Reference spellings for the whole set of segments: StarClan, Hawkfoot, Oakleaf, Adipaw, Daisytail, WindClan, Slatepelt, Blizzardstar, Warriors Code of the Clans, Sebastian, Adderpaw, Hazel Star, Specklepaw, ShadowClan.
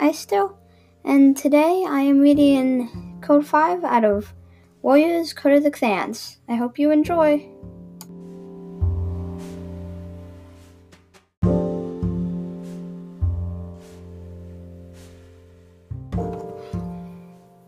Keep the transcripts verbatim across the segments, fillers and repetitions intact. I'm Estelle, and today I am reading Code five out of Warriors Code of the Clans. I hope you enjoy!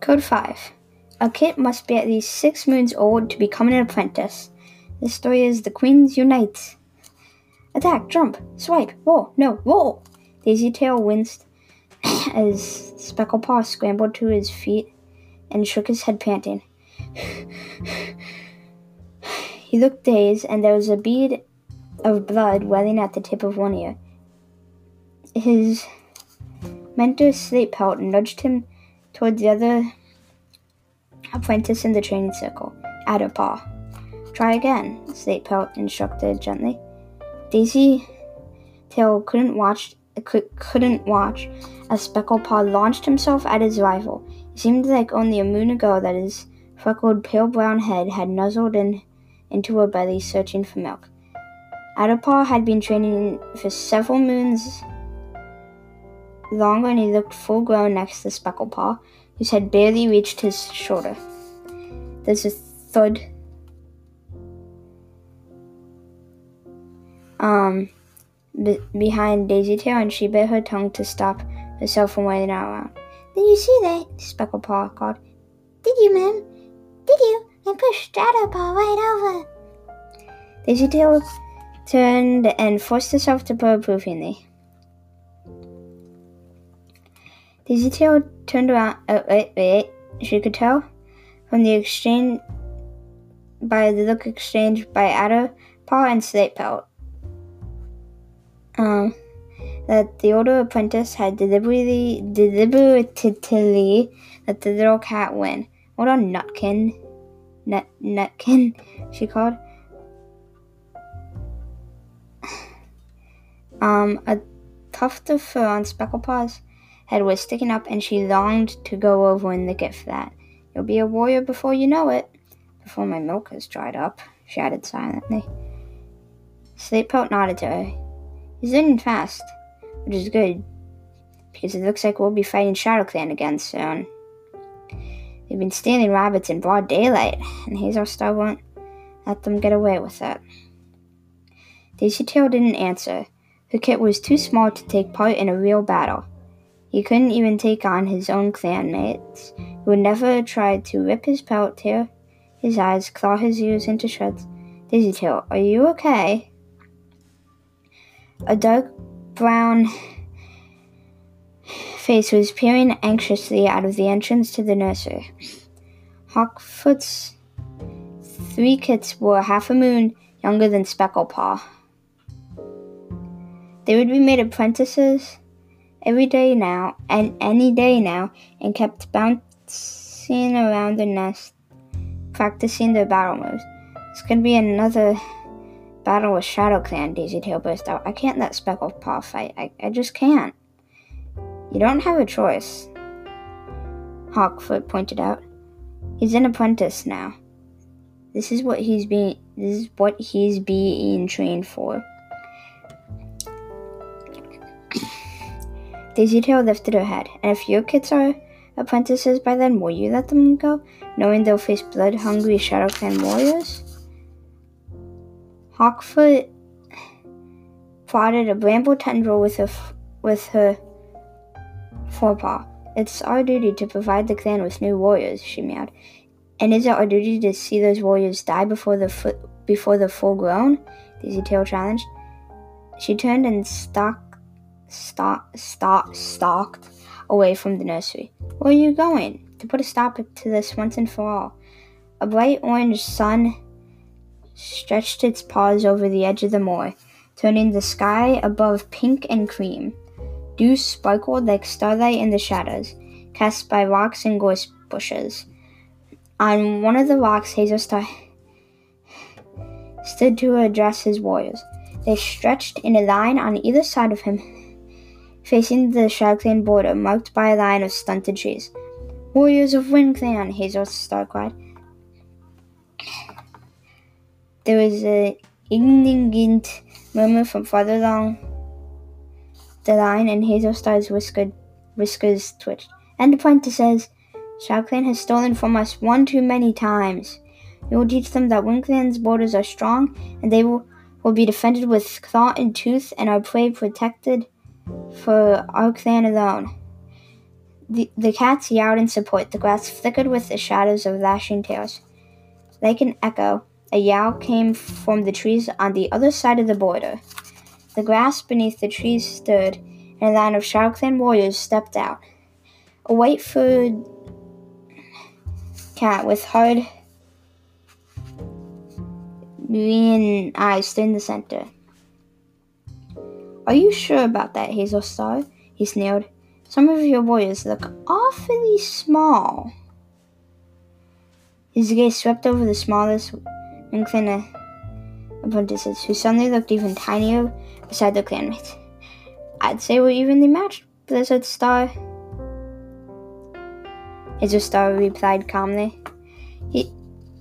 Code five. A kid must be at least six moons old to become an apprentice. This story is The Queens Unite. Attack, jump, swipe, roll, no, roll! Daisytail winced as Specklepaw scrambled to his feet and shook his head, panting. He looked dazed, and there was a bead of blood welling at the tip of one ear. His mentor, Slatepelt, nudged him toward the other apprentice in the training circle, Adipaw. Try again, Slatepelt instructed gently. Daisytail couldn't watch couldn't watch as Specklepaw launched himself at his rival. It seemed like only a moon ago that his freckled, pale brown head had nuzzled in into her belly, searching for milk. Adipaw had been training for several moons longer, and he looked full-grown next to Specklepaw, whose head barely reached his shoulder. There's a thud. Um... B- behind Daisytail, and she bit her tongue to stop herself from wailing out loud. "Did you see that?" Specklepaw called. "Did you, ma'am? Did you? I pushed Adderpaw right over." Daisytail turned and forced herself to purr approvingly. Daisytail turned around. Oh, wait, wait. She could tell from the exchange by the look exchanged by Adderpaw and Slatepelt. Um, that the older apprentice had deliberately, deliberately let the little cat win. "Hold on, Nutkin. Nut, Nutkin," she called. Um, a tuft of fur on Specklepaw's head was sticking up, and she longed to go over and lick it for that. "You'll be a warrior before you know it. Before my milk has dried up," she added silently. Slatepelt nodded to her. "He's learning fast, which is good, because it looks like we'll be fighting ShadowClan again soon. They've been stealing rabbits in broad daylight, and Hazel Star won't let them get away with it." Daisytail didn't answer. Her kit was too small to take part in a real battle. He couldn't even take on his own clanmates, who would never try to rip his pelt, tear his eyes, claw his ears into shreds. "Daisytail, are you okay?" A dark brown face was peering anxiously out of the entrance to the nursery. Hawkfoot's three kits were half a moon younger than Specklepaw. They would be made apprentices every day now, and any day now, and kept bouncing around the nest, practicing their battle moves. "It's going to be another battle with ShadowClan," Daisytail burst out. "I can't let Specklepaw fight. I, I just can't." "You don't have a choice," Hawkfoot pointed out. "He's an apprentice now. This is what he's being. This is what he's being trained for." Daisytail lifted her head. "And if your kids are apprentices by then, will you let them go, knowing they'll face blood-hungry ShadowClan warriors?" Hawkfoot prodded a bramble tendril with her, f- with her forepaw. "It's our duty to provide the clan with new warriors," she meowed. "And is it our duty to see those warriors die before the fu- before they're full grown?" Daisytail challenged. She turned and stalked, stalked, stalked, stalked away from the nursery. "Where are you going? To put a stop to this once and for all." A bright orange sun stretched its paws over the edge of the moor, turning the sky above pink and cream. Dew sparkled like starlight in the shadows, cast by rocks and gorse bushes. On one of the rocks, Hazel Star stood to address his warriors. They stretched in a line on either side of him, facing the ShadowClan border, marked by a line of stunted trees. "Warriors of WindClan," Hazel Star cried. There was an indignant murmur from farther along the line, and Hazel Star's whiskered Whiskers twitched. And the pointer says, ShadowClan has stolen from us one too many times. We will teach them that WindClan's borders are strong, and they will, will be defended with claw and tooth, and our prey protected for our clan alone. The, the cats yowled in support. The grass flickered with the shadows of lashing tails. Like an echo, a yowl came from the trees on the other side of the border. The grass beneath the trees stirred, and a line of ShadowClan warriors stepped out. A white-furred cat with hard green eyes stood in the center. "Are you sure about that, Hazel Star?" he sneered. "Some of your warriors look awfully small." His gaze swept over the smallest WindClan apprentices, who suddenly looked even tinier beside their clanmates. "I'd say we're evenly matched, Blizzardstar," Hazel Star replied calmly. He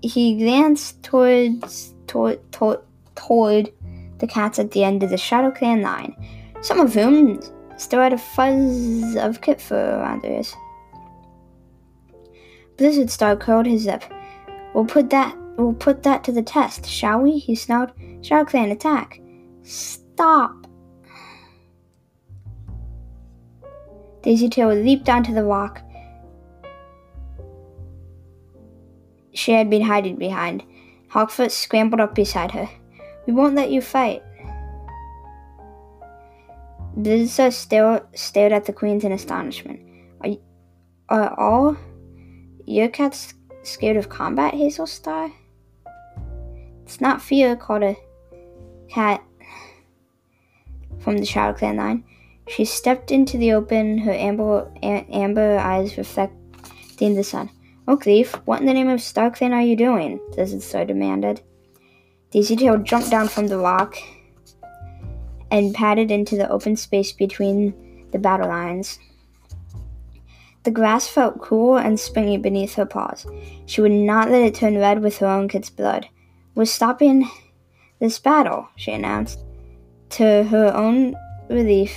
he glanced towards toward, toward toward the cats at the end of the ShadowClan line, some of whom still had a fuzz of kit fur around their ears. Blizzardstar curled his lip. "We'll put that we'll put that to the test, shall we?" he snarled. "ShadowClan, attack!" "Stop!" Daisytail leaped onto the rock she had been hiding behind. Hawkfoot scrambled up beside her. "We won't let you fight." Blizzard star- stared at the queens in astonishment. Are, y- are all your cats scared of combat, Hazel Star?" "It's not fear," called a cat from the ShadowClan line. She stepped into the open, her amber, a- amber eyes reflecting the sun. "Oakleaf, what in the name of StarClan are you doing?" Blizzardstar demanded. Daisytail jumped down from the rock and padded into the open space between the battle lines. The grass felt cool and springy beneath her paws. She would not let it turn red with her own kid's blood. "We're stopping this battle," she announced. To her own relief,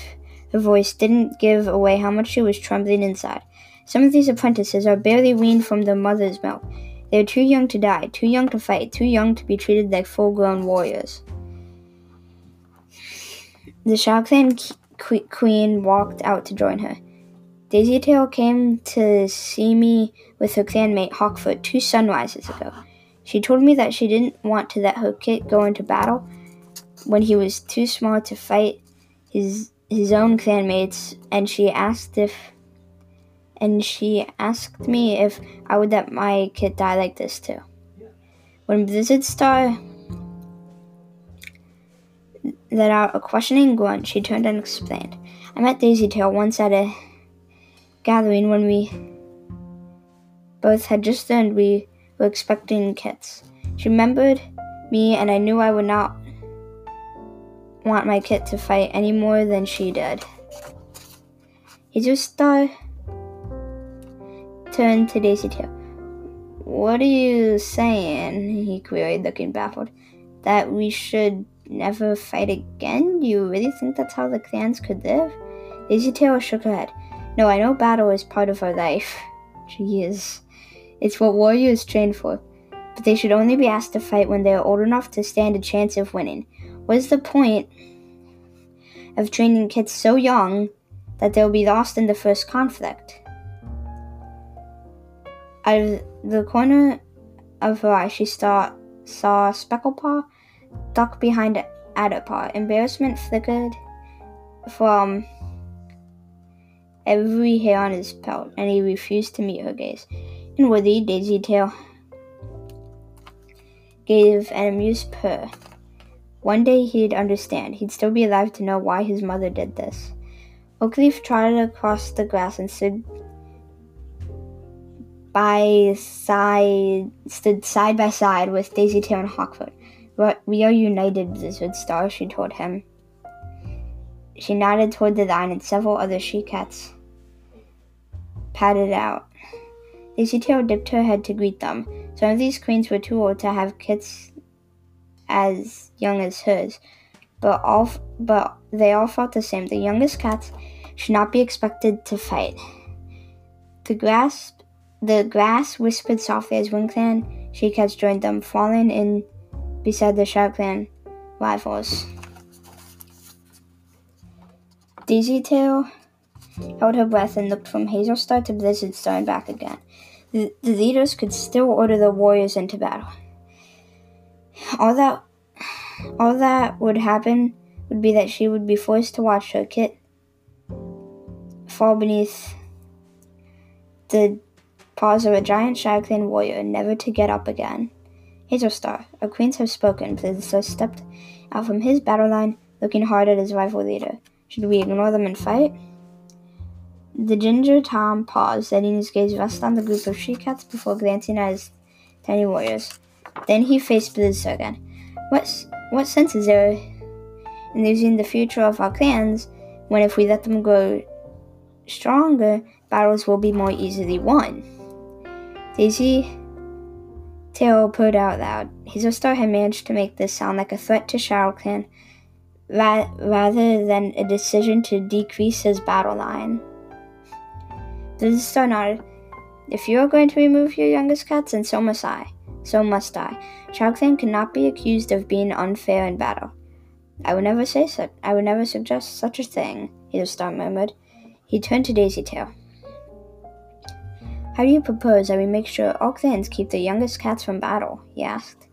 her voice didn't give away how much she was trembling inside. "Some of these apprentices are barely weaned from their mother's milk. They are too young to die, too young to fight, too young to be treated like full-grown warriors." The ShadowClan qu- queen walked out to join her. Daisytail came to see me with her clanmate Hawkfoot two sunrises ago. She told me that she didn't want to let her kit go into battle when he was too small to fight his his own clanmates, and she asked if... And she asked me if I would let my kid die like this too. When Blizzardstar let out a questioning grunt, she turned and explained. "I met Daisytail once at a gathering when we both had just learned we were expecting kits. She remembered me, and I knew I would not want my kid to fight any more than she did." Blizzardstar turned to Daisytail. "What are you saying?" he queried, looking baffled. "That we should never fight again? Do you really think that's how the clans could live?" Daisytail shook her head. "No, I know battle is part of our life. She is. It's what warriors train for. But they should only be asked to fight when they are old enough to stand a chance of winning. What is the point of training kids so young that they'll be lost in the first conflict?" Out of the corner of her eye, she saw, saw Specklepaw duck behind Adipaw. Embarrassment flickered from every hair on his pelt, and he refused to meet her gaze. Inwardly, Daisytail gave an amused purr. One day he'd understand. He'd still be alive to know why his mother did this. Oakleaf trotted across the grass and stood By side, stood side by side with Daisytail and Hawkfoot. "We are united, Blizzardstar," she told him. She nodded toward the line, and several other she-cats padded out. Daisytail dipped her head to greet them. Some of these queens were too old to have kits as young as hers, but all, but they all felt the same. The youngest cats should not be expected to fight. The grass, the grass whispered softly as WindClan shakecats joined them, falling in beside the ShadowClan rivals. Daisytail held her breath and looked from Hazel Star to Blizzardstar and back again. The, the leaders could still order the warriors into battle. All that, all that would happen would be that she would be forced to watch her kit fall beneath the paws of a giant ShadowClan warrior, never to get up again. Hazel Star, our queens have spoken. Blizzardstar stepped out from his battle line, looking hard at his rival leader. Should we ignore them and fight? The ginger Tom paused, letting his gaze rest on the group of she-cats before glancing at his tiny warriors. Then he faced Blizzardstar again. What, what sense is there in losing the future of our clans when, if we let them grow stronger, battles will be more easily won? Daisy Tail purred out loud. Hazel Star had managed to make this sound like a threat to ShadowClan ra- rather than a decision to decrease his battle line. Blizzardstar nodded. If you are going to remove your youngest cats, then so must I. So must I. ShadowClan cannot be accused of being unfair in battle. I would never say so. I would never suggest such a thing, Hazel Star murmured. He turned to Daisytail. How do you propose that we make sure all clans keep their youngest cats from battle? He asked.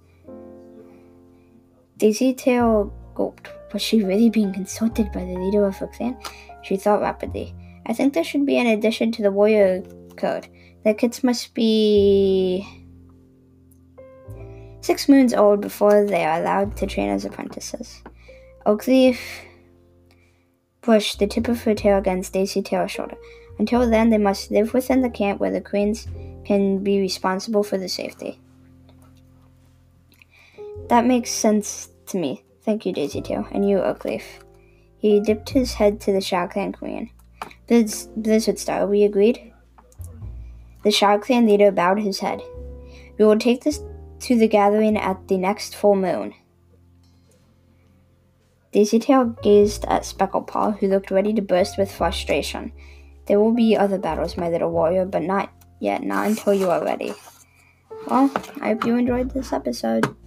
Daisytail gulped. Was she really being consulted by the leader of her clan? She thought rapidly. I think there should be an addition to the warrior code. The kids must be six moons old before they are allowed to train as apprentices. Oakleaf pushed the tip of her tail against Daisytail's shoulder. Until then, they must live within the camp where the queens can be responsible for their safety. That makes sense to me. Thank you, Daisytail, and you, Oakleaf. He dipped his head to the ShadowClan queen. Blizz- Blizzardstar, we agreed. The ShadowClan leader bowed his head. We will take this to the gathering at the next full moon. Daisytail gazed at Specklepaw, who looked ready to burst with frustration. There will be other battles, my little warrior, but not yet, not until you are ready. Well, I hope you enjoyed this episode.